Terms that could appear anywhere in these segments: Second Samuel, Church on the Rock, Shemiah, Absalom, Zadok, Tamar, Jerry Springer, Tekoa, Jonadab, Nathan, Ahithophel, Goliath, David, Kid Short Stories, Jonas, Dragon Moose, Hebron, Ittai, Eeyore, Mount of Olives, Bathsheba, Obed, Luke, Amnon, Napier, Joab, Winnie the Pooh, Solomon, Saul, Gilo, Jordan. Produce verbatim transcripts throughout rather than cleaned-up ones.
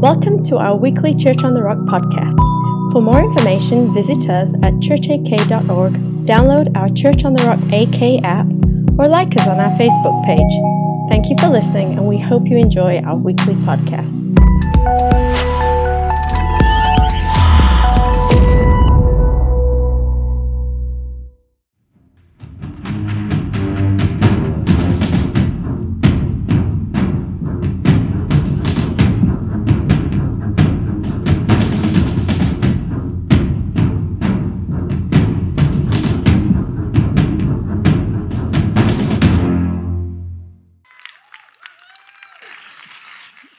Welcome to our weekly Church on the Rock podcast. For more information, visit us at church a k dot org, download our Church on the Rock A K app, or like us on our Facebook page. Thank you for listening, and we hope you enjoy our weekly podcast.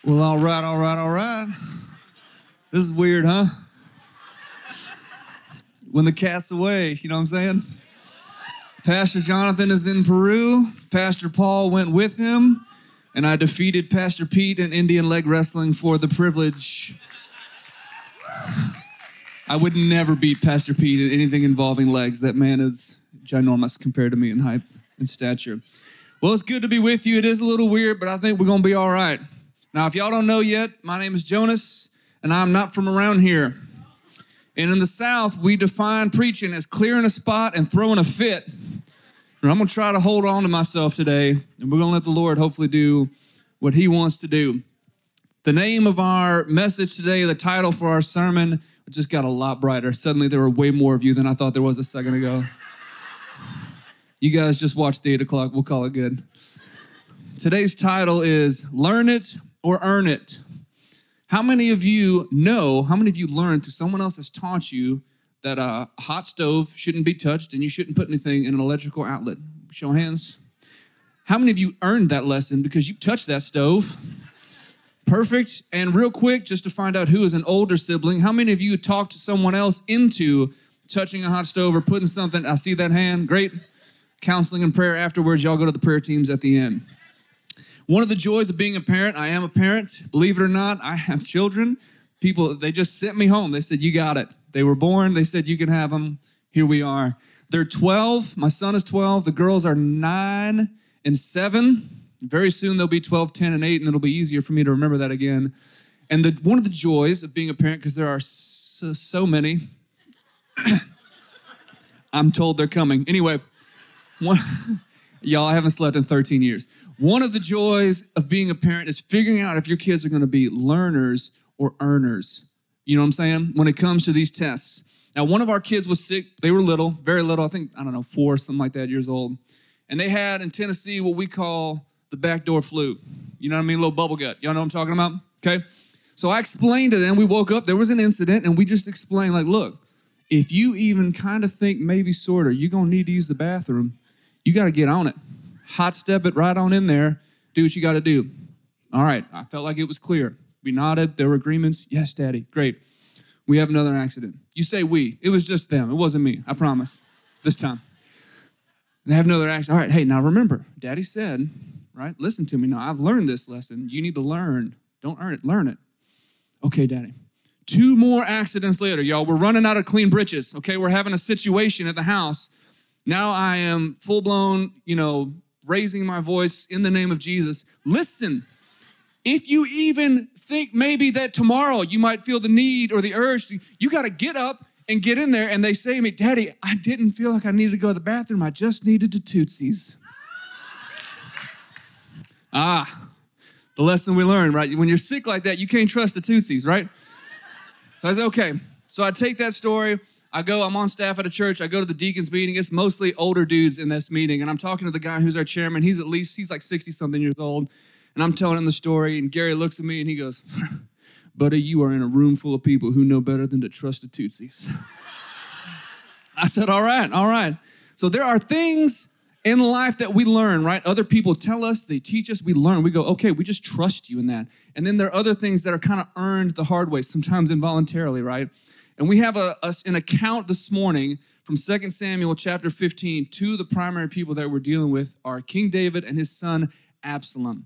Well, all right, all right, all right. This is weird, huh? When the cat's away, you know what I'm saying? Pastor Jonathan is in Peru. Pastor Paul went with him, and I defeated Pastor Pete in Indian leg wrestling for the privilege. I would never beat Pastor Pete in anything involving legs. That man is ginormous compared to me in height and stature. Well, it's good to be with you. It is a little weird, but I think we're going to be all right. Now, if y'all don't know yet, my name is Jonas, and I'm not from around here. And in the South, we define preaching as clearing a spot and throwing a fit. And I'm going to try to hold on to myself today, and we're going to let the Lord hopefully do what he wants to do. The name of our message today, the title for our sermon, it just got a lot brighter. Suddenly, there were way more of you than I thought there was a second ago. You guys just watched the eight o'clock. We'll call it good. Today's title is Learn It or Earn It. How many of you know, how many of you learned through someone else has taught you that a hot stove shouldn't be touched and you shouldn't put anything in an electrical outlet? Show hands. How many of you earned that lesson because you touched that stove? Perfect. And real quick, just to find out who is an older sibling, how many of you talked someone else into touching a hot stove or putting something? I see that hand. Great. Counseling and prayer afterwards. Y'all go to the prayer teams at the end. One of the joys of being a parent, I am a parent. Believe it or not, I have children. People, they just sent me home. They said, you got it. They were born. They said, you can have them. Here we are. They're twelve. My son is twelve. The girls are nine and seven. Very soon they'll be twelve, ten, and eight, and it'll be easier for me to remember that again. And the, one of the joys of being a parent, because there are so, so many. I'm told they're coming. Anyway, one... Y'all, I haven't slept in thirteen years. One of the joys of being a parent is figuring out if your kids are going to be learners or earners. You know what I'm saying? When it comes to these tests. Now, one of our kids was sick. They were little, very little. I think, I don't know, four, something like that years old. And they had in Tennessee what we call the backdoor flu. You know what I mean? A little bubble gut. Y'all know what I'm talking about? Okay. So I explained to them. We woke up. There was an incident, and we just explained, like, look, if you even kind of think maybe sort of, you're going to need to use the bathroom. You got to get on it. Hot step it right on in there. Do what you got to do. All right. I felt like it was clear. We nodded. There were agreements. Yes, Daddy. Great. We have another accident. You say we. It was just them. It wasn't me. I promise. This time. They have another accident. All right. Hey, now remember, Daddy said, right? Listen to me now. I've learned this lesson. You need to learn. Don't earn it. Learn it. Okay, Daddy. Two more accidents later, y'all. We're running out of clean britches. Okay. We're having a situation at the house. Now I am full-blown, you know, raising my voice in the name of Jesus. Listen, if you even think maybe that tomorrow you might feel the need or the urge, to, you got to get up and get in there. And they say to me, Daddy, I didn't feel like I needed to go to the bathroom. I just needed to tootsies. Ah, the lesson we learned, right? When you're sick like that, you can't trust the tootsies, right? So I said, okay. So I take that story. I go, I'm on staff at a church. I go to the deacons meeting. It's mostly older dudes in this meeting. And I'm talking to the guy who's our chairman. He's at least, he's like sixty-something years old. And I'm telling him the story. And Gary looks at me and he goes, buddy, you are in a room full of people who know better than to trust the tootsies. I said, all right, all right. So there are things in life that we learn, right? Other people tell us, they teach us, we learn. We go, okay, we just trust you in that. And then there are other things that are kind of earned the hard way, sometimes involuntarily, right? And we have a, a, an account this morning from Second Samuel chapter fifteen. Two of the primary people that we're dealing with are King David and his son Absalom.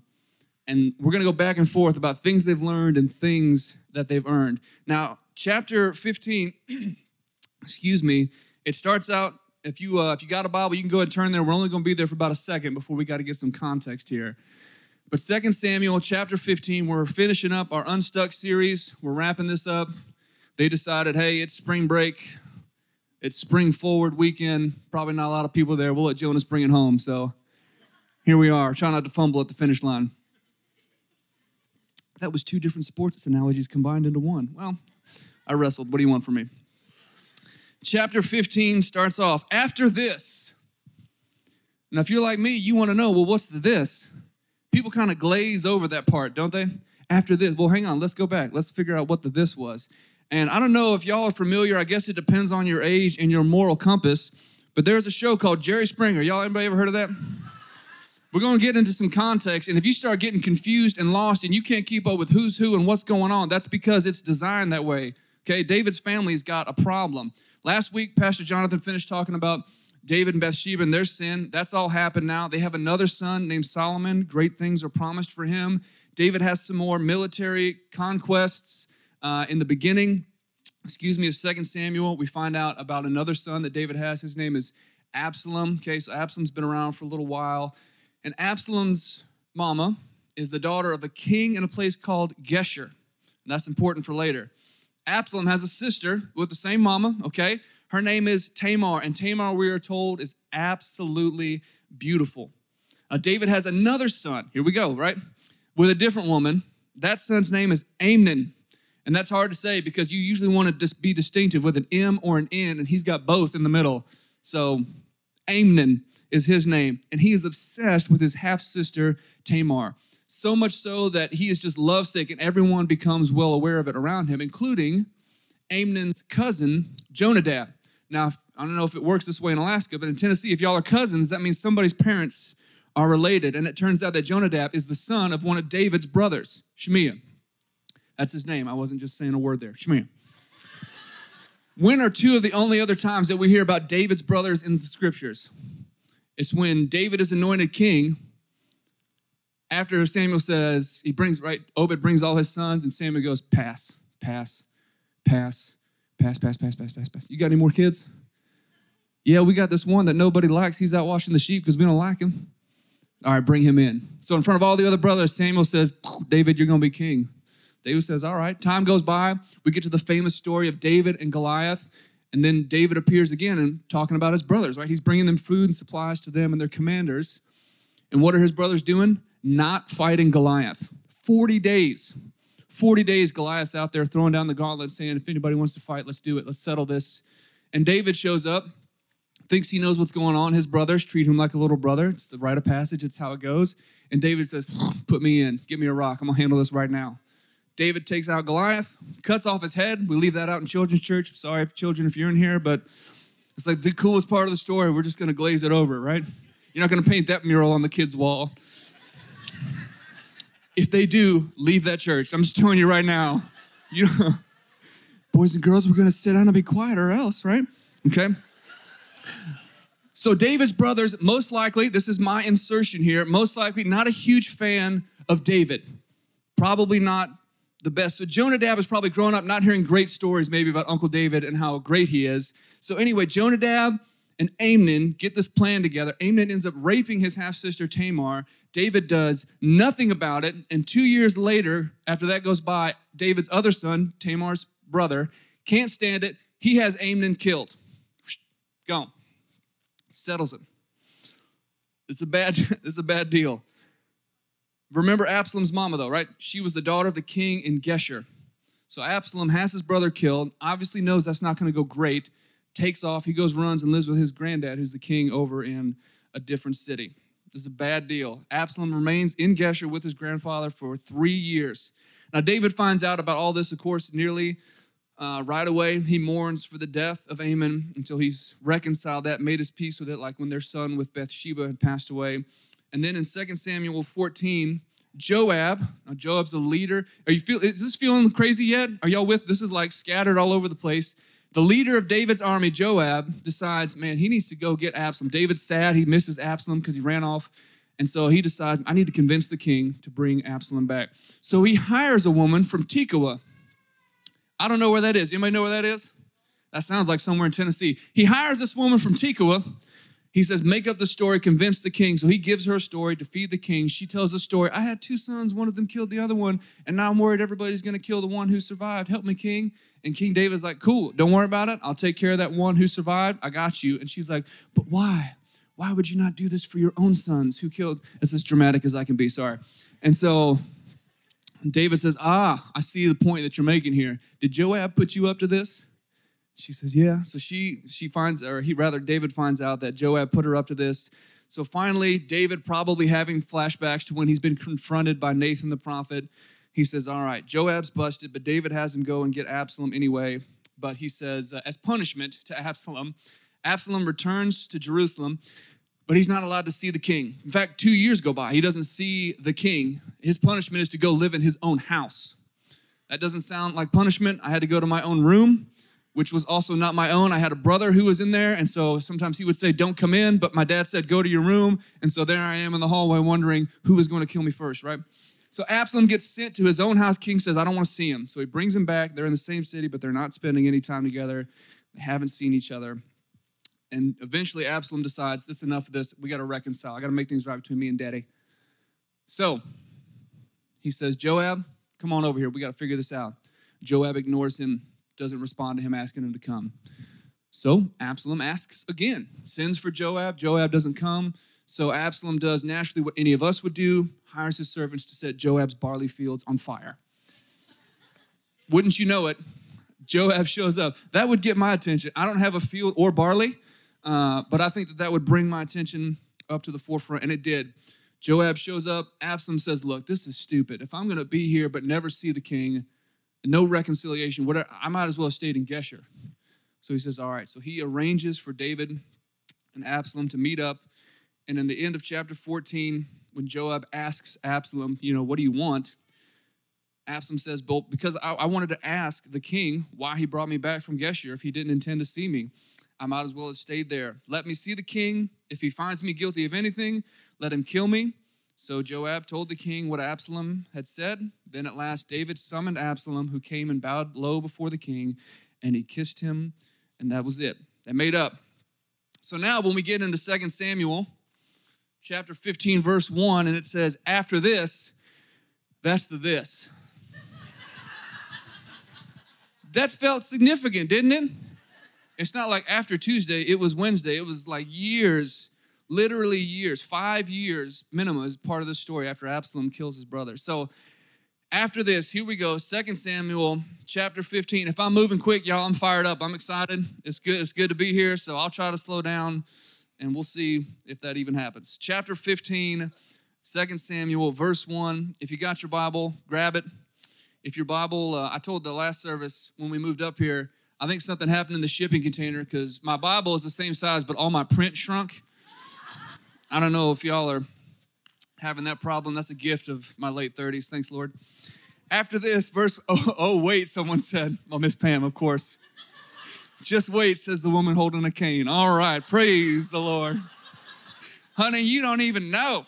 And we're going to go back and forth about things they've learned and things that they've earned. Now, chapter fifteen, excuse me, it starts out, if you uh, if you got a Bible, you can go ahead and turn there. We're only going to be there for about a second before we got to get some context here. But Second Samuel chapter fifteen, we're finishing up our Unstuck series. We're wrapping this up. They decided, hey, it's spring break. It's spring forward weekend. Probably not a lot of people there. We'll let Jonas bring it home. So here we are, trying not to fumble at the finish line. That was two different sports analogies combined into one. Well, I wrestled. What do you want from me? Chapter fifteen starts off, after this. Now, if you're like me, you want to know, well, what's the this? People kind of glaze over that part, don't they? After this. Well, hang on. Let's go back. Let's figure out what the this was. And I don't know if y'all are familiar. I guess it depends on your age and your moral compass. But there's a show called Jerry Springer. Y'all, anybody ever heard of that? We're going to get into some context. And if you start getting confused and lost and you can't keep up with who's who and what's going on, that's because it's designed that way. Okay, David's family's got a problem. Last week, Pastor Jonathan finished talking about David and Bathsheba and their sin. That's all happened now. They have another son named Solomon. Great things are promised for him. David has some more military conquests uh, in the beginning. Excuse me, of Second Samuel, we find out about another son that David has. His name is Absalom. Okay, so Absalom's been around for a little while. And Absalom's mama is the daughter of a king in a place called Geshur. And that's important for later. Absalom has a sister with the same mama, okay? Her name is Tamar, and Tamar, we are told, is absolutely beautiful. Now, David has another son, here we go, right, with a different woman. That son's name is Amnon, and that's hard to say because you usually want to just be distinctive with an M or an N, and he's got both in the middle. So Amnon is his name, and he is obsessed with his half-sister Tamar. So much so that he is just lovesick and everyone becomes well aware of it around him, including Amnon's cousin, Jonadab. Now, I don't know if it works this way in Alaska, but in Tennessee, if y'all are cousins, that means somebody's parents are related. And it turns out that Jonadab is the son of one of David's brothers, Shemiah. That's his name. I wasn't just saying a word there. Shemiah. When are two of the only other times that we hear about David's brothers in the scriptures? It's when David is anointed king. After Samuel says, he brings, right, Obed brings all his sons, and Samuel goes, pass, pass, pass, pass, pass, pass, pass, pass, pass. You got any more kids? Yeah, we got this one that nobody likes. He's out washing the sheep because we don't like him. All right, bring him in. So in front of all the other brothers, Samuel says, David, you're going to be king. David says, all right. Time goes by. We get to the famous story of David and Goliath. And then David appears again and talking about his brothers, right? He's bringing them food and supplies to them and their commanders. And what are his brothers doing? Not fighting Goliath. forty days. forty days Goliath's out there throwing down the gauntlet saying, if anybody wants to fight, let's do it. Let's settle this. And David shows up, thinks he knows what's going on. His brothers treat him like a little brother. It's the rite of passage. It's how it goes. And David says, put me in. Give me a rock. I'm going to handle this right now. David takes out Goliath, cuts off his head. We leave that out in children's church. Sorry, if children, if you're in here, but it's like the coolest part of the story. We're just going to glaze it over, right? You're not going to paint that mural on the kids' wall. If they do, leave that church. I'm just telling you right now. You know, boys and girls, we're going to sit down and be quiet or else, right? Okay? So David's brothers, most likely, this is my insertion here, most likely not a huge fan of David. Probably not the best. So Jonadab is probably growing up not hearing great stories maybe about Uncle David and how great he is. So anyway, Jonadab and Amnon get this plan together. Amnon ends up raping his half-sister Tamar. David does nothing about it. And two years later, after that goes by, David's other son, Tamar's brother, can't stand it. He has Amnon killed. Gone. Settles it. It's a bad, it's a bad deal. Remember Absalom's mama, though, right? She was the daughter of the king in Geshur. So Absalom has his brother killed, obviously knows that's not going to go great, takes off, he goes, runs, and lives with his granddad, who's the king over in a different city. This is a bad deal. Absalom remains in Geshur with his grandfather for three years. Now, David finds out about all this, of course, nearly uh, right away. He mourns for the death of Amnon until he's reconciled that, made his peace with it, like when their son with Bathsheba had passed away. And then in Second Samuel fourteen, Joab, now Joab's a leader. Are you feel? Is this feeling crazy yet? Are y'all with? This is like scattered all over the place. The leader of David's army, Joab, decides, man, he needs to go get Absalom. David's sad. He misses Absalom because he ran off. And so he decides, I need to convince the king to bring Absalom back. So he hires a woman from Tekoa. I don't know where that is. Anybody know where that is? That sounds like somewhere in Tennessee. He hires this woman from Tekoa. He says, make up the story, convince the king. So he gives her story to feed the king. She tells the story. I had two sons. One of them killed the other one. And now I'm worried everybody's going to kill the one who survived. Help me, king. And King David's like, cool. Don't worry about it. I'll take care of that one who survived. I got you. And she's like, but why? Why would you not do this for your own sons who killed? It's as dramatic as I can be. Sorry. And so David says, ah, I see the point that you're making here. Did Joab put you up to this? She says, yeah. So she she finds, or he rather, David finds out that Joab put her up to this. So finally, David, probably having flashbacks to when he's been confronted by Nathan the prophet, he says, all right, Joab's busted, but David has him go and get Absalom anyway. But he says, uh, as punishment to Absalom, Absalom returns to Jerusalem, but he's not allowed to see the king. In fact, two years go by. He doesn't see the king. His punishment is to go live in his own house. That doesn't sound like punishment. I had to go to my own room, which was also not my own. I had a brother who was in there, and so sometimes he would say, don't come in, but my dad said, go to your room, and so there I am in the hallway wondering who was going to kill me first, right? So Absalom gets sent to his own house. King says, I don't want to see him. So he brings him back. They're in the same city, but they're not spending any time together. They haven't seen each other. And eventually Absalom decides, this is enough of this. We got to reconcile. I got to make things right between me and daddy. So he says, Joab, come on over here. We got to figure this out. Joab ignores him. Doesn't respond to him asking him to come. So Absalom asks again, sends for Joab. Joab doesn't come. So Absalom does naturally what any of us would do, hires his servants to set Joab's barley fields on fire. Wouldn't you know it, Joab shows up. That would get my attention. I don't have a field or barley, uh, but I think that that would bring my attention up to the forefront, and it did. Joab shows up. Absalom says, look, this is stupid. If I'm going to be here but never see the king, no reconciliation, whatever, I might as well have stayed in Geshur. So he says, all right. So he arranges for David and Absalom to meet up. And in the end of chapter fourteen, when Joab asks Absalom, you know, what do you want? Absalom says, well, because I, I wanted to ask the king why he brought me back from Geshur if he didn't intend to see me. I might as well have stayed there. Let me see the king. If he finds me guilty of anything, let him kill me. So Joab told the king what Absalom had said. Then at last David summoned Absalom, who came and bowed low before the king, and he kissed him, and that was it. They made up. So now when we get into Second Samuel, chapter fifteen, verse one, and it says, after this, that's the this. That felt significant, didn't it? It's not like after Tuesday, it was Wednesday. It was like years. Literally years, five years minimum is part of the story after Absalom kills his brother. So after this, here we go, Second Samuel chapter fifteen. If I'm moving quick, y'all, I'm fired up. I'm excited. It's good. It's good to be here, so I'll try to slow down, and we'll see if that even happens. Chapter fifteen, Second Samuel, verse one. If you got your Bible, grab it. If your Bible, uh, I told the last service when we moved up here, I think something happened in the shipping container because my Bible is the same size, but all my print shrunk. I don't know if y'all are having that problem. That's a gift of my late thirties. Thanks, Lord. After this, verse, oh, oh wait, someone said, oh, Miss Pam, of course. Just wait, says the woman holding a cane. All right, praise the Lord. Honey, you don't even know.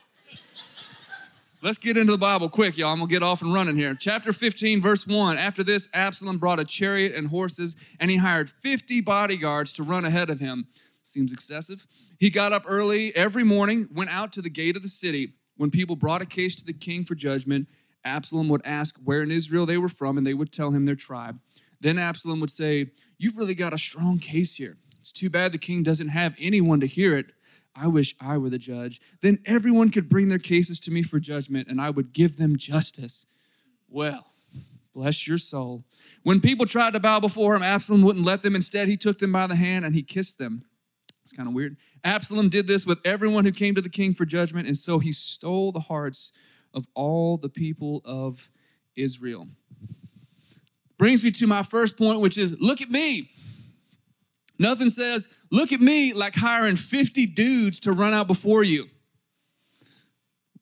Let's get into the Bible quick, y'all. I'm going to get off and running here. Chapter fifteen, verse one. After this, Absalom brought a chariot and horses, and he hired fifty bodyguards to run ahead of him. Seems excessive. He got up early every morning, went out to the gate of the city. When people brought a case to the king for judgment, Absalom would ask where in Israel they were from, and they would tell him their tribe. Then Absalom would say, you've really got a strong case here. It's too bad the king doesn't have anyone to hear it. I wish I were the judge. Then everyone could bring their cases to me for judgment, and I would give them justice. Well, bless your soul. When people tried to bow before him, Absalom wouldn't let them. Instead, he took them by the hand, and he kissed them. It's kind of weird. Absalom did this with everyone who came to the king for judgment, and so he stole the hearts of all the people of Israel. Brings me to my first point, which is, look at me. Nothing says, look at me, like hiring fifty dudes to run out before you.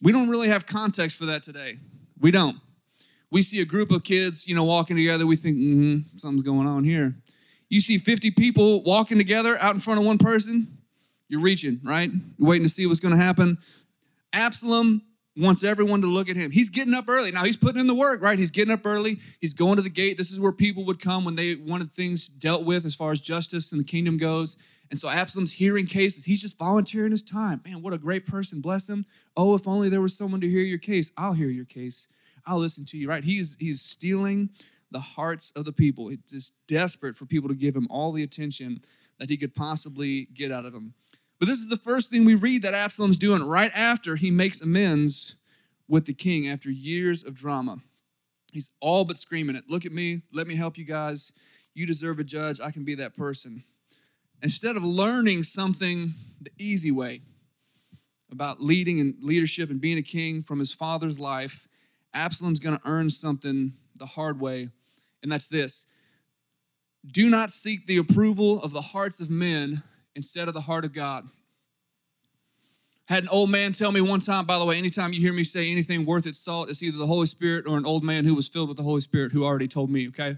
We don't really have context for that today. We don't. We see a group of kids, you know, walking together. We think, mm-hmm, something's going on here. You see fifty people walking together out in front of one person, you're reaching, right? You're waiting to see what's going to happen. Absalom wants everyone to look at him. He's getting up early. Now he's putting in the work, right? He's getting up early. He's going to the gate. This is where people would come when they wanted things dealt with as far as justice and the kingdom goes. And so Absalom's hearing cases. He's just volunteering his time. Man, what a great person. Bless him. Oh, if only there was someone to hear your case. I'll hear your case. I'll listen to you, right? He's he's stealing the hearts of the people. He's just desperate for people to give him all the attention that he could possibly get out of him. But this is the first thing we read that Absalom's doing right after he makes amends with the king after years of drama. He's all but screaming it. Look at me. Let me help you guys. You deserve a judge. I can be that person. Instead of learning something the easy way about leading and leadership and being a king from his father's life, Absalom's going to earn something the hard way, and that's this. Do not seek the approval of the hearts of men instead of the heart of God. I had an old man tell me one time, by the way, anytime you hear me say anything worth its salt, it's either the Holy Spirit or an old man who was filled with the Holy Spirit who already told me, okay?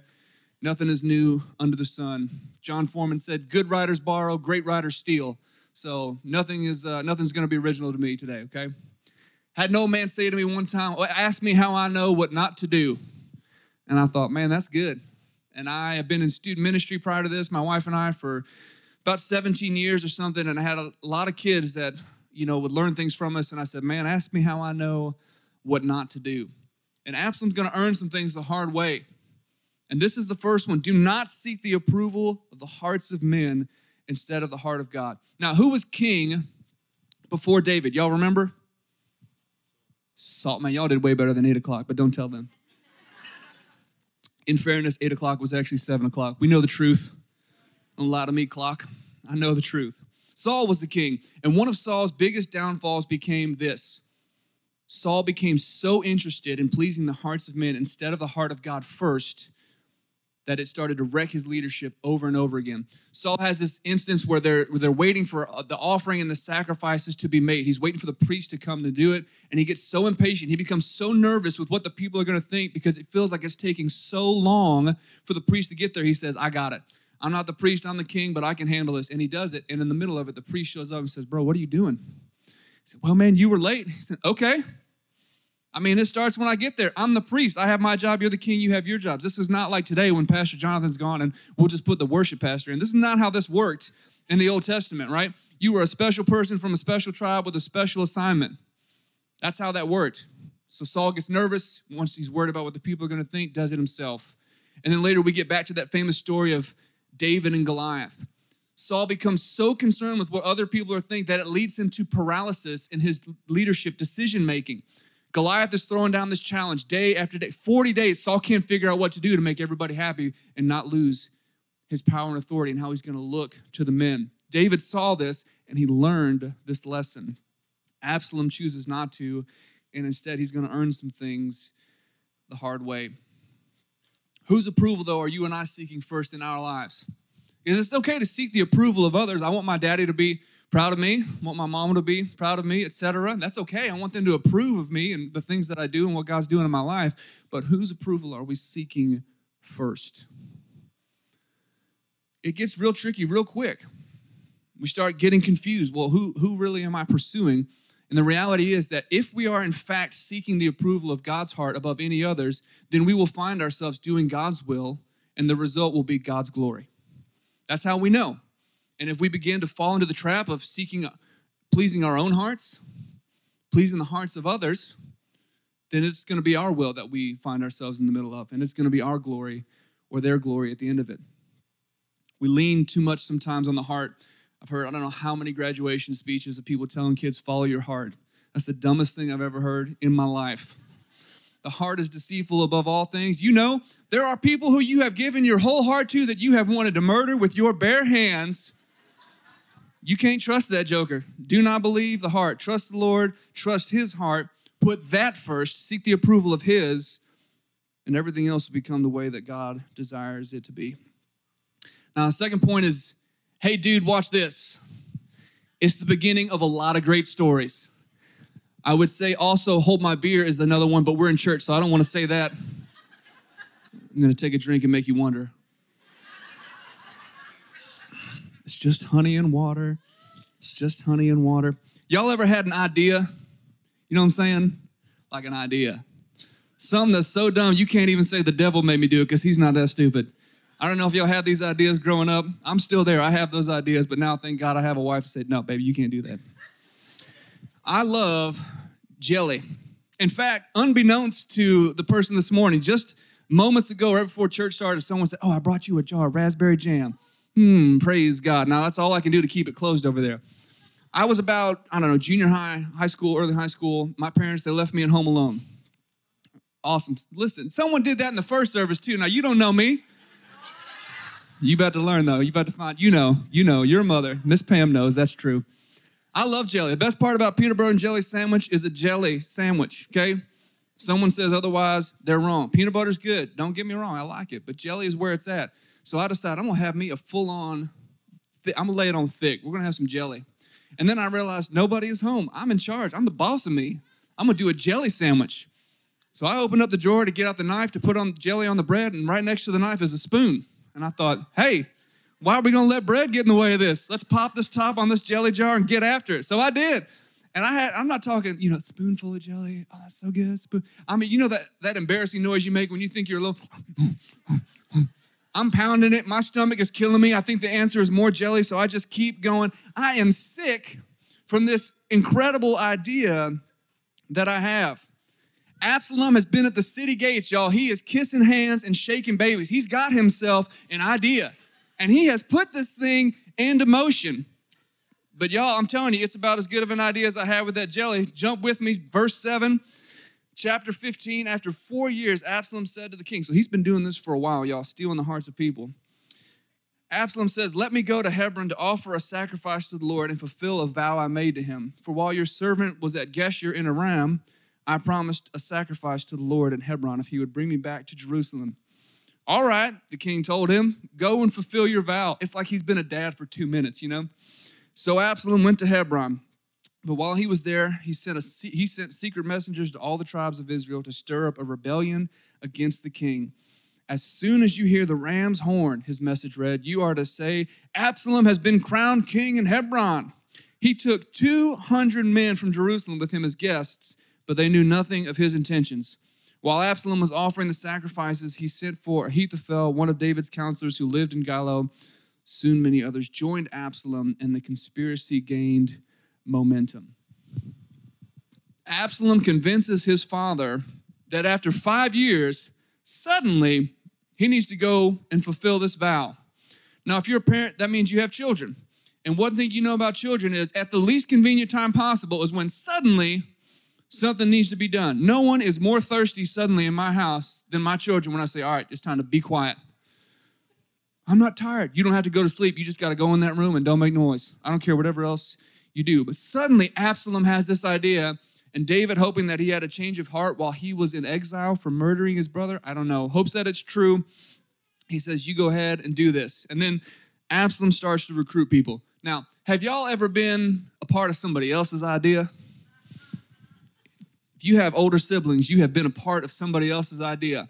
Nothing is new under the sun. John Foreman said, good writers borrow, great writers steal. So nothing is uh, nothing's going to be original to me today, okay? Had an old man say to me one time, ask me how I know what not to do. And I thought, man, that's good. And I have been in student ministry prior to this, my wife and I, for about seventeen years or something. And I had a lot of kids that, you know, would learn things from us. And I said, man, ask me how I know what not to do. And Absalom's going to earn some things the hard way. And this is the first one. Do not seek the approval of the hearts of men instead of the heart of God. Now, who was king before David? Y'all remember? Saul. Man, y'all did way better than eight o'clock, but don't tell them. In fairness, eight o'clock was actually seven o'clock. We know the truth. Don't lie to me, clock. I know the truth. Saul was the king. And one of Saul's biggest downfalls became this. Saul became so interested in pleasing the hearts of men instead of the heart of God first that it started to wreck his leadership over and over again. Saul has this instance where they're, where they're waiting for the offering and the sacrifices to be made. He's waiting for the priest to come to do it, and he gets so impatient. He becomes so nervous with what the people are going to think because it feels like it's taking so long for the priest to get there. He says, I got it. I'm not the priest, I'm the king, but I can handle this. And he does it, and in the middle of it, the priest shows up and says, bro, what are you doing? He said, well, man, you were late. He said, okay. I mean, it starts when I get there. I'm the priest. I have my job. You're the king. You have your jobs. This is not like today when Pastor Jonathan's gone and we'll just put the worship pastor in. This is not how this worked in the Old Testament, right? You were a special person from a special tribe with a special assignment. That's how that worked. So Saul gets nervous. Once he's worried about what the people are going to think, does it himself. And then later we get back to that famous story of David and Goliath. Saul becomes so concerned with what other people are thinking that it leads him to paralysis in his leadership decision-making. Goliath is throwing down this challenge day after day. forty days, Saul can't figure out what to do to make everybody happy and not lose his power and authority and how he's going to look to the men. David saw this, and he learned this lesson. Absalom chooses not to, and instead he's going to earn some things the hard way. Whose approval, though, are you and I seeking first in our lives? Because it's okay to seek the approval of others. I want my daddy to be proud of me, I want my mama to be proud of me, et cetera. That's okay. I want them to approve of me and the things that I do and what God's doing in my life. But whose approval are we seeking first? It gets real tricky real quick. We start getting confused. Well, who, who really am I pursuing? And the reality is that if we are in fact seeking the approval of God's heart above any others, then we will find ourselves doing God's will, and the result will be God's glory. That's how we know. And if we begin to fall into the trap of seeking, pleasing our own hearts, pleasing the hearts of others, then it's going to be our will that we find ourselves in the middle of, and it's going to be our glory or their glory at the end of it. We lean too much sometimes on the heart. I've heard, I don't know how many graduation speeches of people telling kids, follow your heart. That's the dumbest thing I've ever heard in my life. The heart is deceitful above all things. You know, there are people who you have given your whole heart to that you have wanted to murder with your bare hands. You can't trust that joker. Do not believe the heart. Trust the Lord. Trust his heart. Put that first. Seek the approval of his. And everything else will become the way that God desires it to be. Now, the second point is, hey, dude, watch this. It's the beginning of a lot of great stories. I would say also hold my beer is another one, but we're in church, so I don't want to say that. I'm going to take a drink and make you wonder. It's just honey and water. It's just honey and water. Y'all ever had an idea? You know what I'm saying? like an idea. Something that's so dumb, you can't even say the devil made me do it because he's not that stupid. I don't know if y'all had these ideas growing up. I'm still there. I have those ideas, but now thank God I have a wife who said, no, baby, you can't do that. I love jelly. In fact, unbeknownst to the person this morning, just moments ago, right before church started, someone said, oh, I brought you a jar of raspberry jam. Hmm, praise God. Now, that's all I can do to keep it closed over there. I was about, I don't know, junior high, high school, early high school. My parents, they left me at home alone. Awesome. Listen, someone did that in the first service too. Now, you don't know me. You about to learn, though. You about to find, you know, you know, your mother, Miss Pam knows, that's true. I love jelly. The best part about peanut butter and jelly sandwich is a jelly sandwich, okay? Someone says otherwise, they're wrong. Peanut butter's good. Don't get me wrong. I like it. But jelly is where it's at. So I decided I'm going to have me a full-on, th- I'm going to lay it on thick. We're going to have some jelly. And then I realized nobody is home. I'm in charge. I'm the boss of me. I'm going to do a jelly sandwich. So I opened up the drawer to get out the knife to put on jelly on the bread, and right next to the knife is a spoon. And I thought, hey, why are we going to let bread get in the way of this? Let's pop this top on this jelly jar and get after it. So I did. And I had, I'm not talking, you know, spoonful of jelly. Oh, that's so good. Spoon. I mean, you know that, that embarrassing noise you make when you think you're a little, I'm pounding it. My stomach is killing me. I think the answer is more jelly. So I just keep going. I am sick from this incredible idea that I have. Absalom has been at the city gates, y'all. He is kissing hands and shaking babies. He's got himself an idea, and he has put this thing into motion. But y'all, I'm telling you, it's about as good of an idea as I had with that jelly. Jump with me, verse seven, chapter fifteen. After four years, Absalom said to the king, so he's been doing this for a while, y'all, stealing the hearts of people. Absalom says, let me go to Hebron to offer a sacrifice to the Lord and fulfill a vow I made to him. For while your servant was at Geshur in Aram, I promised a sacrifice to the Lord in Hebron if he would bring me back to Jerusalem. All right, the king told him, go and fulfill your vow. It's like he's been a dad for two minutes, you know? So Absalom went to Hebron. But while he was there, he sent, a, he sent secret messengers to all the tribes of Israel to stir up a rebellion against the king. As soon as you hear the ram's horn, his message read, you are to say, Absalom has been crowned king in Hebron. He took two hundred men from Jerusalem with him as guests, but they knew nothing of his intentions. While Absalom was offering the sacrifices, he sent for Ahithophel, one of David's counselors who lived in Gilo. Soon many others joined Absalom, and the conspiracy gained momentum. Absalom convinces his father that after five years, suddenly he needs to go and fulfill this vow. Now, if you're a parent, that means you have children. And one thing you know about children is at the least convenient time possible is when suddenly something needs to be done. No one is more thirsty suddenly in my house than my children when I say, all right, it's time to be quiet. I'm not tired. You don't have to go to sleep. You just got to go in that room and don't make noise. I don't care whatever else you do. But suddenly Absalom has this idea, and David, hoping that he had a change of heart while he was in exile for murdering his brother, I don't know, hopes that it's true. He says, you go ahead and do this. And then Absalom starts to recruit people. Now, have y'all ever been a part of somebody else's idea? If you have older siblings, you have been a part of somebody else's idea.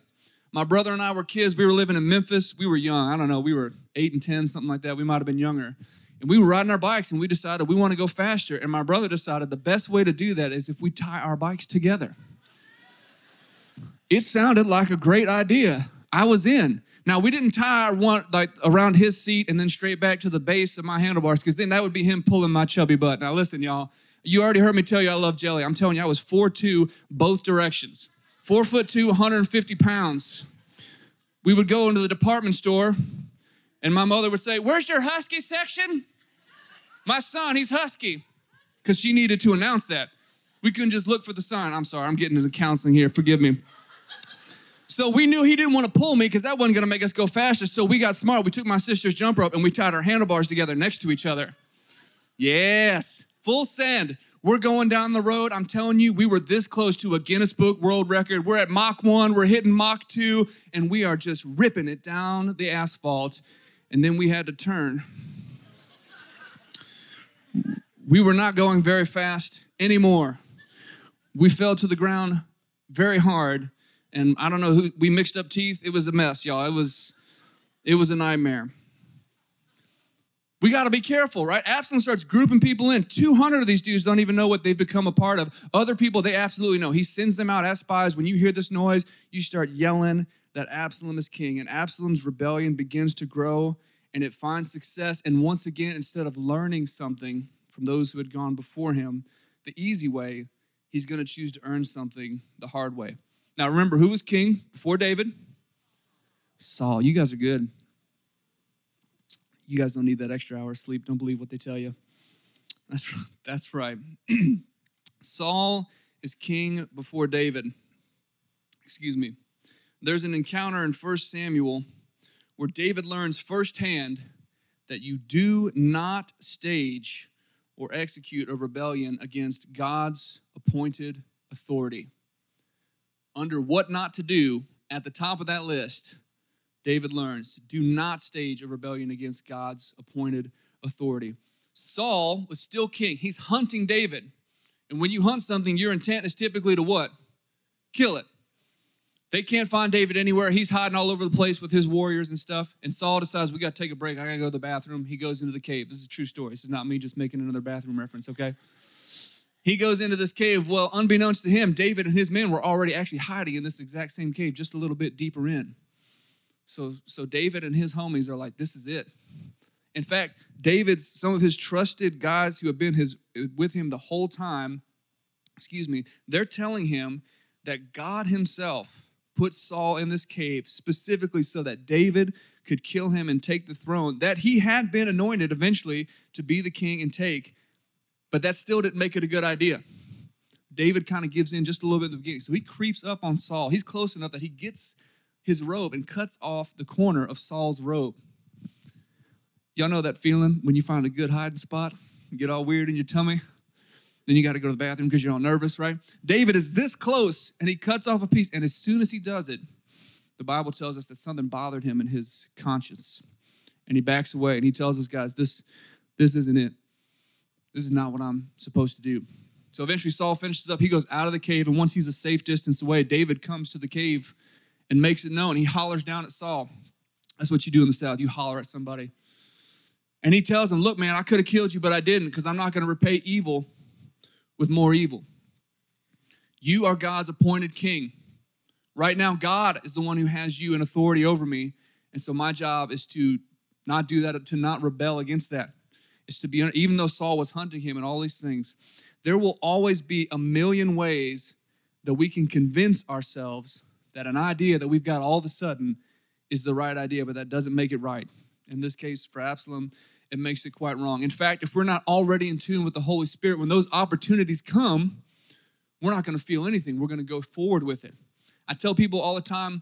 My brother and I were kids. We were living in Memphis. We were young. I don't know. We were eight and ten, something like that. We might have been younger. And we were riding our bikes, and we decided we want to go faster. And my brother decided the best way to do that is if we tie our bikes together. It sounded like a great idea. I was in. Now, we didn't tie our one like around his seat and then straight back to the base of my handlebars, because then that would be him pulling my chubby butt. Now, listen, y'all. You already heard me tell you I love jelly. I'm telling you, I was four foot two both directions. Four foot two, one hundred fifty pounds. We would go into the department store, and my mother would say, where's your husky section? My son, he's husky. Because she needed to announce that. We couldn't just look for the sign. I'm sorry, I'm getting into counseling here. Forgive me. So we knew he didn't want to pull me because that wasn't going to make us go faster. So we got smart. We took my sister's jump rope, and we tied our handlebars together next to each other. Yes. Full send. We're going down the road. I'm telling you, we were this close to a Guinness Book World Record. We're at Mach one. We're hitting Mach two. And we are just ripping it down the asphalt. And then we had to turn. We were not going very fast anymore. We fell to the ground very hard. And I don't know who, we mixed up teeth. It was a mess, y'all. It was, it was a nightmare. We got to be careful, right? Absalom starts grouping people in. two hundred of these dudes don't even know what they've become a part of. Other people, they absolutely know. He sends them out as spies. When you hear this noise, you start yelling that Absalom is king. And Absalom's rebellion begins to grow, and it finds success. And once again, instead of learning something from those who had gone before him the easy way, he's going to choose to earn something the hard way. Now, remember, who was king before David? Saul. You guys are good. You guys don't need that extra hour of sleep. Don't believe what they tell you. That's right. That's right. Saul is king before David. Excuse me. There's an encounter in First Samuel where David learns firsthand that you do not stage or execute a rebellion against God's appointed authority. Under what not to do, at the top of that list, David learns, do not stage a rebellion against God's appointed authority. Saul was still king. He's hunting David. And when you hunt something, your intent is typically to what? Kill it. They can't find David anywhere. He's hiding all over the place with his warriors and stuff. And Saul decides, we got to take a break. I got to go to the bathroom. He goes into the cave. This is a true story. This is not me just making another bathroom reference, okay? He goes into this cave. Well, unbeknownst to him, David and his men were already actually hiding in this exact same cave, just a little bit deeper in. So, so David and his homies are like, this is it. In fact, David's, some of his trusted guys who have been his with him the whole time, excuse me, they're telling him that God himself put Saul in this cave specifically so that David could kill him and take the throne that he had been anointed eventually to be the king and take, but that still didn't make it a good idea. David kind of gives in just a little bit in the beginning. So he creeps up on Saul. He's close enough that he gets his robe and cuts off the corner of Saul's robe. Y'all know that feeling when you find a good hiding spot, you get all weird in your tummy. Then you got to go to the bathroom because you're all nervous, right? David is this close, and he cuts off a piece, and as soon as he does it, the Bible tells us that something bothered him in his conscience, and he backs away, and he tells us, guys, this, this isn't it. This is not what I'm supposed to do. So eventually Saul finishes up. He goes out of the cave, and once he's a safe distance away, David comes to the cave and makes it known. He hollers down at Saul. That's what you do in the South. You holler at somebody. And he tells him, look, man, I could have killed you, but I didn't because I'm not going to repay evil with more evil. You are God's appointed king. Right now, God is the one who has you in authority over me. And so my job is to not do that, to not rebel against that. It's to be, even though Saul was hunting him and all these things, there will always be a million ways that we can convince ourselves that an idea that we've got all of a sudden is the right idea, but that doesn't make it right. In this case, for Absalom, it makes it quite wrong. In fact, if we're not already in tune with the Holy Spirit, when those opportunities come, we're not going to feel anything. We're going to go forward with it. I tell people all the time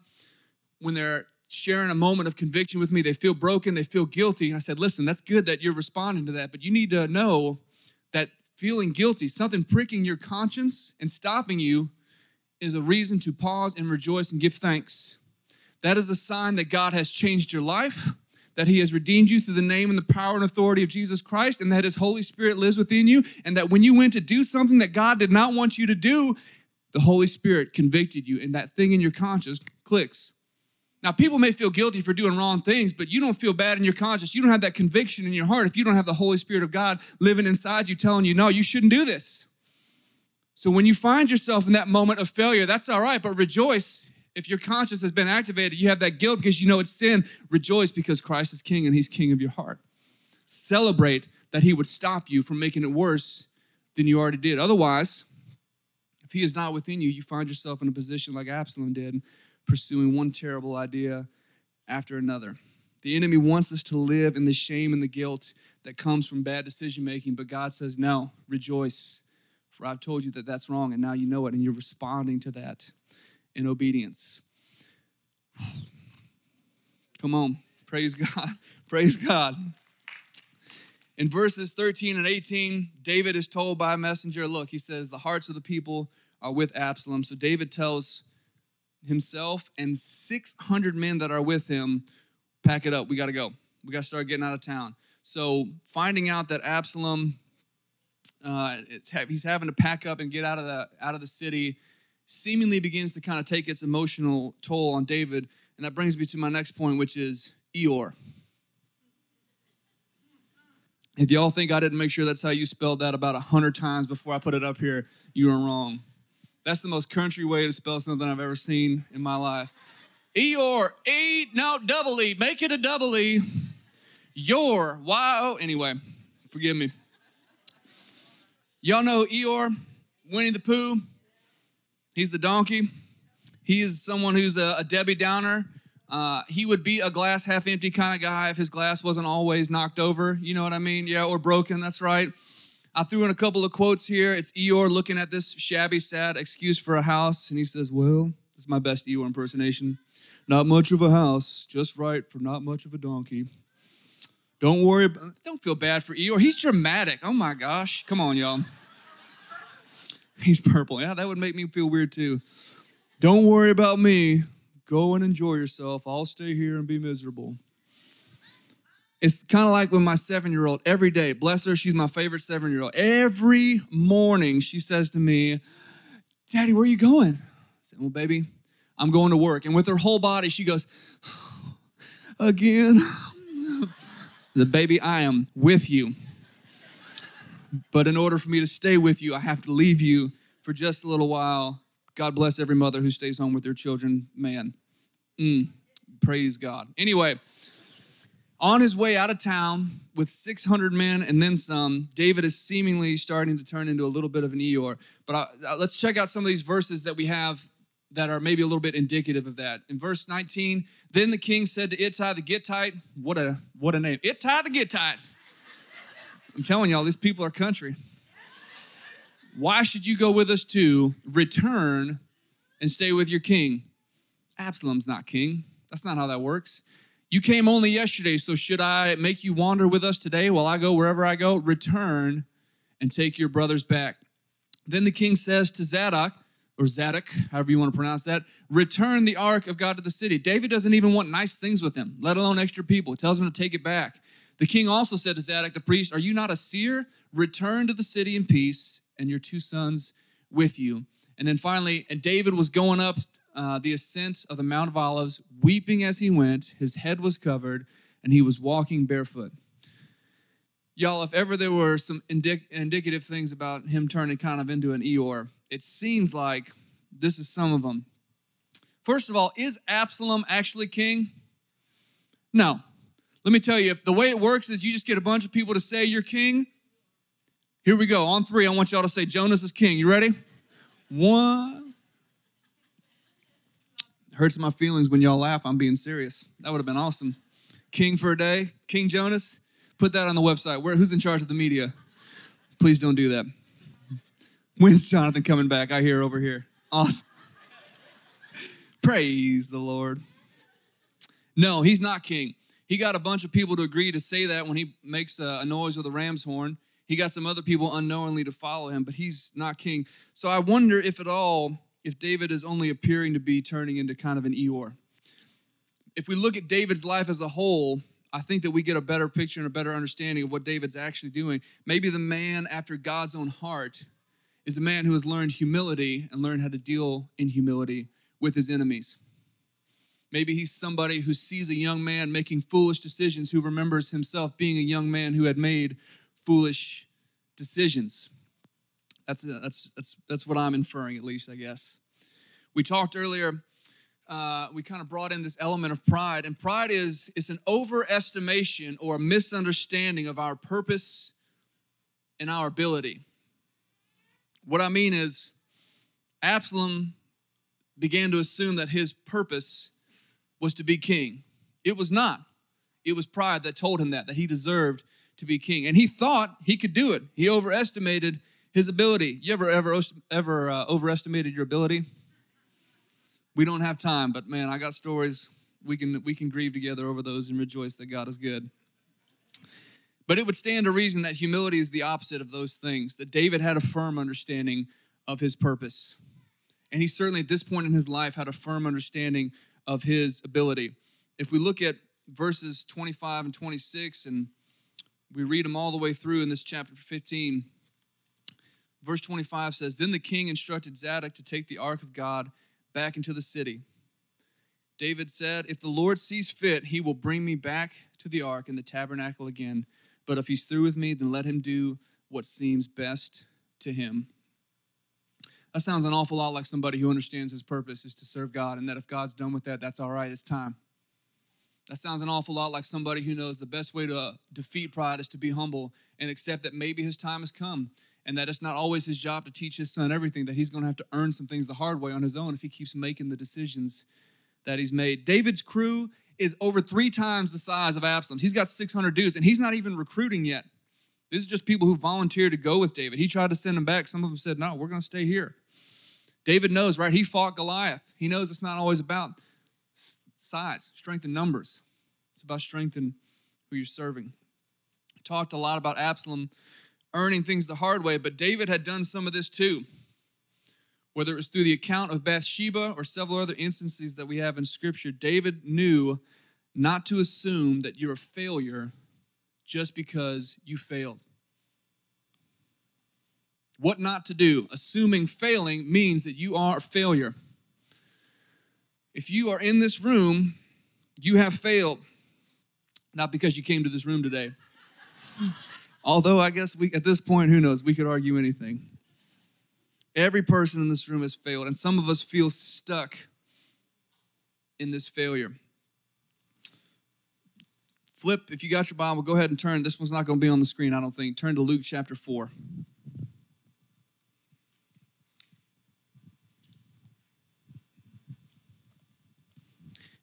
when they're sharing a moment of conviction with me, they feel broken, they feel guilty. And I said, listen, that's good that you're responding to that, but you need to know that feeling guilty, something pricking your conscience and stopping you, is a reason to pause and rejoice and give thanks. That is a sign that God has changed your life, that he has redeemed you through the name and the power and authority of Jesus Christ, and that his Holy Spirit lives within you, and that when you went to do something that God did not want you to do, the Holy Spirit convicted you, and that thing in your conscience clicks. Now, people may feel guilty for doing wrong things, but you don't feel bad in your conscience. You don't have that conviction in your heart if you don't have the Holy Spirit of God living inside you telling you, no, you shouldn't do this. So when you find yourself in that moment of failure, that's all right, but rejoice. If your conscience has been activated, you have that guilt because you know it's sin. Rejoice because Christ is king and he's king of your heart. Celebrate that he would stop you from making it worse than you already did. Otherwise, if he is not within you, you find yourself in a position like Absalom did, pursuing one terrible idea after another. The enemy wants us to live in the shame and the guilt that comes from bad decision-making, but God says, no, rejoice. For I've told you that that's wrong, and now you know it, and you're responding to that in obedience. Come on. Praise God. Praise God. In verses thirteen and eighteen, David is told by a messenger, look, he says, the hearts of the people are with Absalom. So David tells himself and six hundred men that are with him, pack it up. We got to go. We got to start getting out of town. So finding out that Absalom Uh, it's ha- he's having to pack up and get out of the out of the city, seemingly begins to kind of take its emotional toll on David. And that brings me to my next point, which is Eeyore. If y'all think I didn't make sure that's how you spelled that about one hundred times before I put it up here, you are wrong. That's the most country way to spell something I've ever seen in my life. Eeyore, E, no, double E, make it a double E. Your, Y O, anyway, forgive me. Y'all know Eeyore, Winnie the Pooh, he's the donkey. He is someone who's a, a Debbie Downer. Uh, he would be a glass half empty kind of guy if his glass wasn't always knocked over, you know what I mean? Yeah, or broken, that's right. I threw in a couple of quotes here. It's Eeyore looking at this shabby, sad excuse for a house, and he says, well, this is my best Eeyore impersonation. Not much of a house, just right for not much of a donkey. Don't worry, about, don't feel bad for Eeyore. He's dramatic, oh my gosh. Come on, y'all. He's purple, yeah, that would make me feel weird too. Don't worry about me. Go and enjoy yourself. I'll stay here and be miserable. It's kind of like when my seven-year-old, every day, bless her, she's my favorite seven-year-old. Every morning she says to me, Daddy, where are you going? I said, well, baby, I'm going to work. And with her whole body, she goes, oh, again. The baby, I am with you. But in order for me to stay with you, I have to leave you for just a little while. God bless every mother who stays home with their children. Man, mm, praise God. Anyway, on his way out of town with six hundred men and then some, David is seemingly starting to turn into a little bit of an Eeyore. But I, I, let's check out some of these verses that we have that are maybe a little bit indicative of that. In verse nineteen, then the king said to Ittai the Gittite, what a, what a name, Ittai the Gittite. I'm telling y'all, these people are country. Why should you go with us to return and stay with your king? Absalom's not king. That's not how that works. You came only yesterday, so should I make you wander with us today while I go wherever I go? Return and take your brothers back. Then the king says to Zadok, or Zadok, however you want to pronounce that, return the ark of God to the city. David doesn't even want nice things with him, let alone extra people. He tells him to take it back. The king also said to Zadok the priest, are you not a seer? Return to the city in peace, and your two sons with you. And then finally, and David was going up uh, the ascent of the Mount of Olives, weeping as he went, his head was covered, and he was walking barefoot. Y'all, if ever there were some indic- indicative things about him turning kind of into an Eeyore, it seems like this is some of them. First of all, is Absalom actually king? No. Let me tell you, if the way it works is you just get a bunch of people to say you're king. Here we go, on three, I want y'all to say Jonas is king. You ready? One. Hurts my feelings when y'all laugh, I'm being serious. That would have been awesome. King for a day, King Jonas. Put that on the website. Where? Who's in charge of the media? Please don't do that. When's Jonathan coming back? I hear over here. Awesome. Praise the Lord. No, he's not king. He got a bunch of people to agree to say that when he makes a noise with a ram's horn. He got some other people unknowingly to follow him, but he's not king. So I wonder if at all, if David is only appearing to be turning into kind of an Eeyore. If we look at David's life as a whole, I think that we get a better picture and a better understanding of what David's actually doing. Maybe the man after God's own heart is a man who has learned humility and learned how to deal in humility with his enemies. Maybe he's somebody who sees a young man making foolish decisions, who remembers himself being a young man who had made foolish decisions. That's that's that's that's what I'm inferring, at least, I guess. We talked earlier, uh, we kind of brought in this element of pride, and pride is it's an overestimation or a misunderstanding of our purpose and our ability. What I mean is, Absalom began to assume that his purpose was to be king. It was not. It was pride that told him that, that he deserved to be king. And he thought he could do it. He overestimated his ability. You ever, ever, ever uh, overestimated your ability? We don't have time, but man, I got stories. We can, we can grieve together over those and rejoice that God is good. But it would stand to reason that humility is the opposite of those things, that David had a firm understanding of his purpose. And he certainly at this point in his life had a firm understanding of his ability. If we look at verses twenty-five and twenty-six and we read them all the way through in this chapter fifteen. Verse twenty-five says, then the king instructed Zadok to take the ark of God back into the city. David said, if the Lord sees fit, he will bring me back to the ark and the tabernacle again But if he's through with me, then let him do what seems best to him. That sounds an awful lot like somebody who understands his purpose is to serve God, and that if God's done with that, that's all right, it's time. That sounds an awful lot like somebody who knows the best way to defeat pride is to be humble and accept that maybe his time has come, and that it's not always his job to teach his son everything, that he's going to have to earn some things the hard way on his own if he keeps making the decisions that he's made. David's crew is over three times the size of Absalom's. He's got six hundred dudes, and he's not even recruiting yet. These are just people who volunteered to go with David. He tried to send them back. Some of them said, no, we're going to stay here. David knows, right? He fought Goliath. He knows it's not always about size, strength in numbers. It's about strength in who you're serving. I talked a lot about Absalom earning things the hard way, but David had done some of this too. Whether it was through the account of Bathsheba or several other instances that we have in Scripture, David knew not to assume that you're a failure just because you failed. What not to do? Assuming failing means that you are a failure. If you are in this room, you have failed. Not because you came to this room today. Although I guess we, at this point, who knows, we could argue anything. Every person in this room has failed, and some of us feel stuck in this failure. Flip, if you got your Bible, go ahead and turn. This one's not going to be on the screen, I don't think. Turn to Luke chapter four.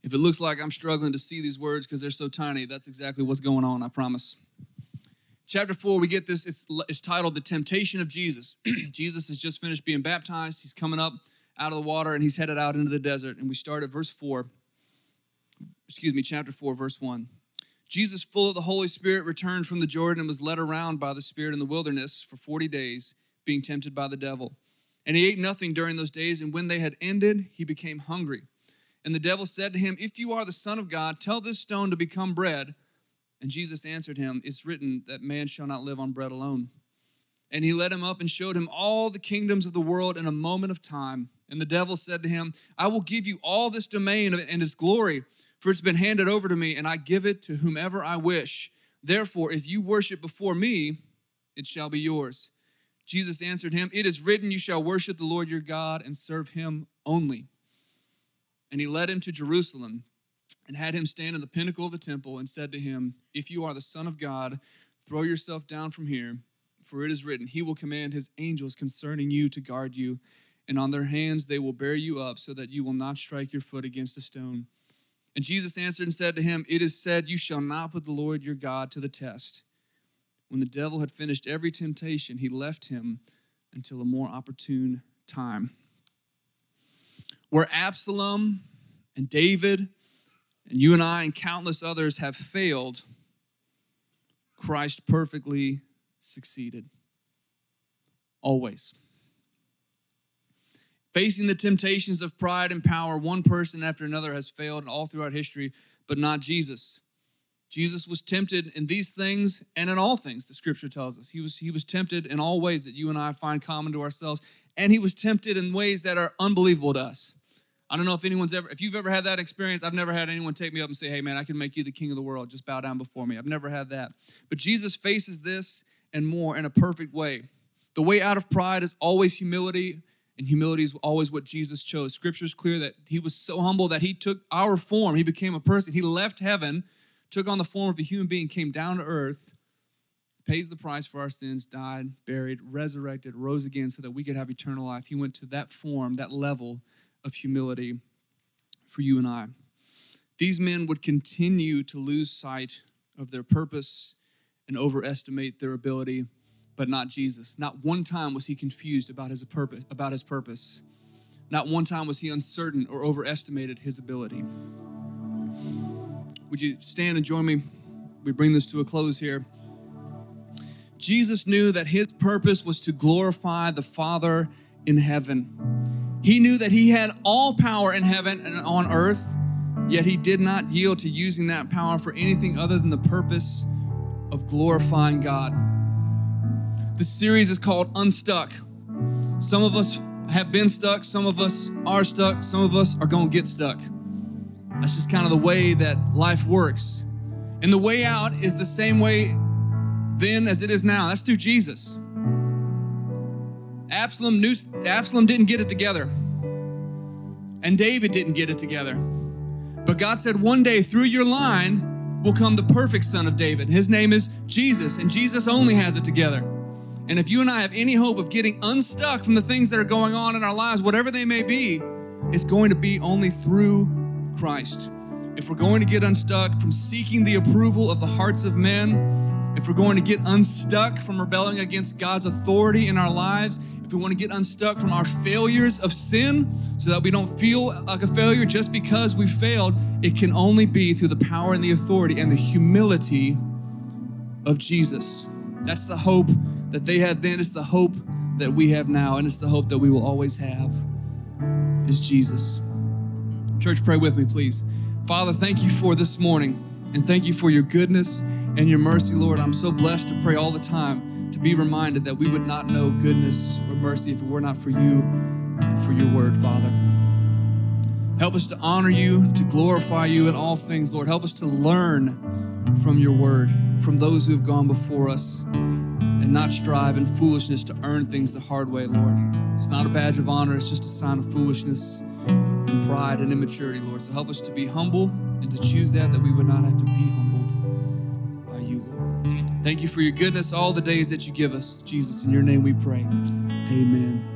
If it looks like I'm struggling to see these words because they're so tiny, that's exactly what's going on, I promise. Chapter four, we get this, it's, it's titled The Temptation of Jesus. Jesus has just finished being baptized. He's coming up out of the water, and he's headed out into the desert. And we start at verse four, excuse me, chapter four, verse one. Jesus, full of the Holy Spirit, returned from the Jordan and was led around by the Spirit in the wilderness for forty days, being tempted by the devil. And he ate nothing during those days, and when they had ended, he became hungry. And the devil said to him, "If you are the Son of God, tell this stone to become bread." And Jesus answered him, "It's written that man shall not live on bread alone." And he led him up and showed him all the kingdoms of the world in a moment of time. And the devil said to him, "I will give you all this domain and its glory, for it's been handed over to me, and I give it to whomever I wish. Therefore, if you worship before me, it shall be yours." Jesus answered him, "It is written, you shall worship the Lord your God and serve him only." And he led him to Jerusalem, and had him stand on the pinnacle of the temple, and said to him, "If you are the Son of God, throw yourself down from here, for it is written, he will command his angels concerning you to guard you, and on their hands they will bear you up, so that you will not strike your foot against a stone." And Jesus answered and said to him, "It is said, you shall not put the Lord your God to the test." When the devil had finished every temptation, he left him until a more opportune time. Where Absalom and David and you and I and countless others have failed, Christ perfectly succeeded. Always. Facing the temptations of pride and power, one person after another has failed all throughout history, but not Jesus. Jesus was tempted in these things and in all things, the Scripture tells us. He was, he was tempted in all ways that you and I find common to ourselves, and he was tempted in ways that are unbelievable to us. I don't know if anyone's ever, if you've ever had that experience. I've never had anyone take me up and say, "Hey man, I can make you the king of the world. Just bow down before me." I've never had that. But Jesus faces this and more in a perfect way. The way out of pride is always humility, and humility is always what Jesus chose. Scripture's clear that he was so humble that he took our form. He became a person. He left heaven, took on the form of a human being, came down to earth, pays the price for our sins, died, buried, resurrected, rose again so that we could have eternal life. He went to that form, that level of humility for you and I. These men would continue to lose sight of their purpose and overestimate their ability, but not Jesus. Not one time was he confused about his purpose. About his purpose. Not one time was he uncertain or overestimated his ability. Would you stand and join me? We bring this to a close here. Jesus knew that his purpose was to glorify the Father in heaven. He knew that he had all power in heaven and on earth, yet he did not yield to using that power for anything other than the purpose of glorifying God. The series is called Unstuck. Some of us have been stuck, some of us are stuck, some of us are going to get stuck. That's just kind of the way that life works. And the way out is the same way then as it is now. That's through Jesus. Absalom knew, Absalom didn't get it together. And David didn't get it together. But God said, one day through your line will come the perfect son of David. His name is Jesus, and Jesus only has it together. And if you and I have any hope of getting unstuck from the things that are going on in our lives, whatever they may be, it's going to be only through Christ. If we're going to get unstuck from seeking the approval of the hearts of men, if we're going to get unstuck from rebelling against God's authority in our lives, if we want to get unstuck from our failures of sin so that we don't feel like a failure just because we failed, it can only be through the power and the authority and the humility of Jesus. That's the hope that they had then. It's the hope that we have now, and it's the hope that we will always have is Jesus. Church, pray with me, please. Father, thank you for this morning, and thank you for your goodness and your mercy, Lord. I'm so blessed to pray all the time, to be reminded that we would not know goodness or mercy if it were not for you and for your word, Father. Help us to honor you, to glorify you in all things, Lord. Help us to learn from your word, from those who have gone before us, and not strive in foolishness to earn things the hard way, Lord. It's not a badge of honor, it's just a sign of foolishness and pride and immaturity, Lord. So help us to be humble and to choose that, that we would not have to be humbled by you, Lord. Thank you for your goodness all the days that you give us. Jesus, in your name we pray. Amen.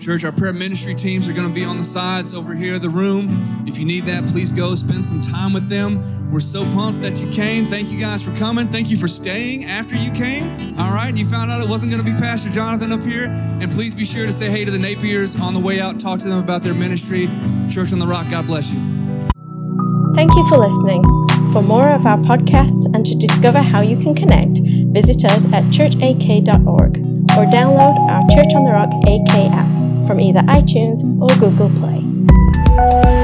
Church, our prayer ministry teams are going to be on the sides over here in the room. If you need that, please go spend some time with them. We're so pumped that you came. Thank you guys for coming. Thank you for staying after you came. All right, and you found out it wasn't going to be Pastor Jonathan up here. And please be sure to say hey to the Napiers on the way out. Talk to them about their ministry. Church on the Rock, God bless you. Thank you for listening. For more of our podcasts and to discover how you can connect, visit us at church a k dot org or download our Church on the Rock A K app from either iTunes or Google Play.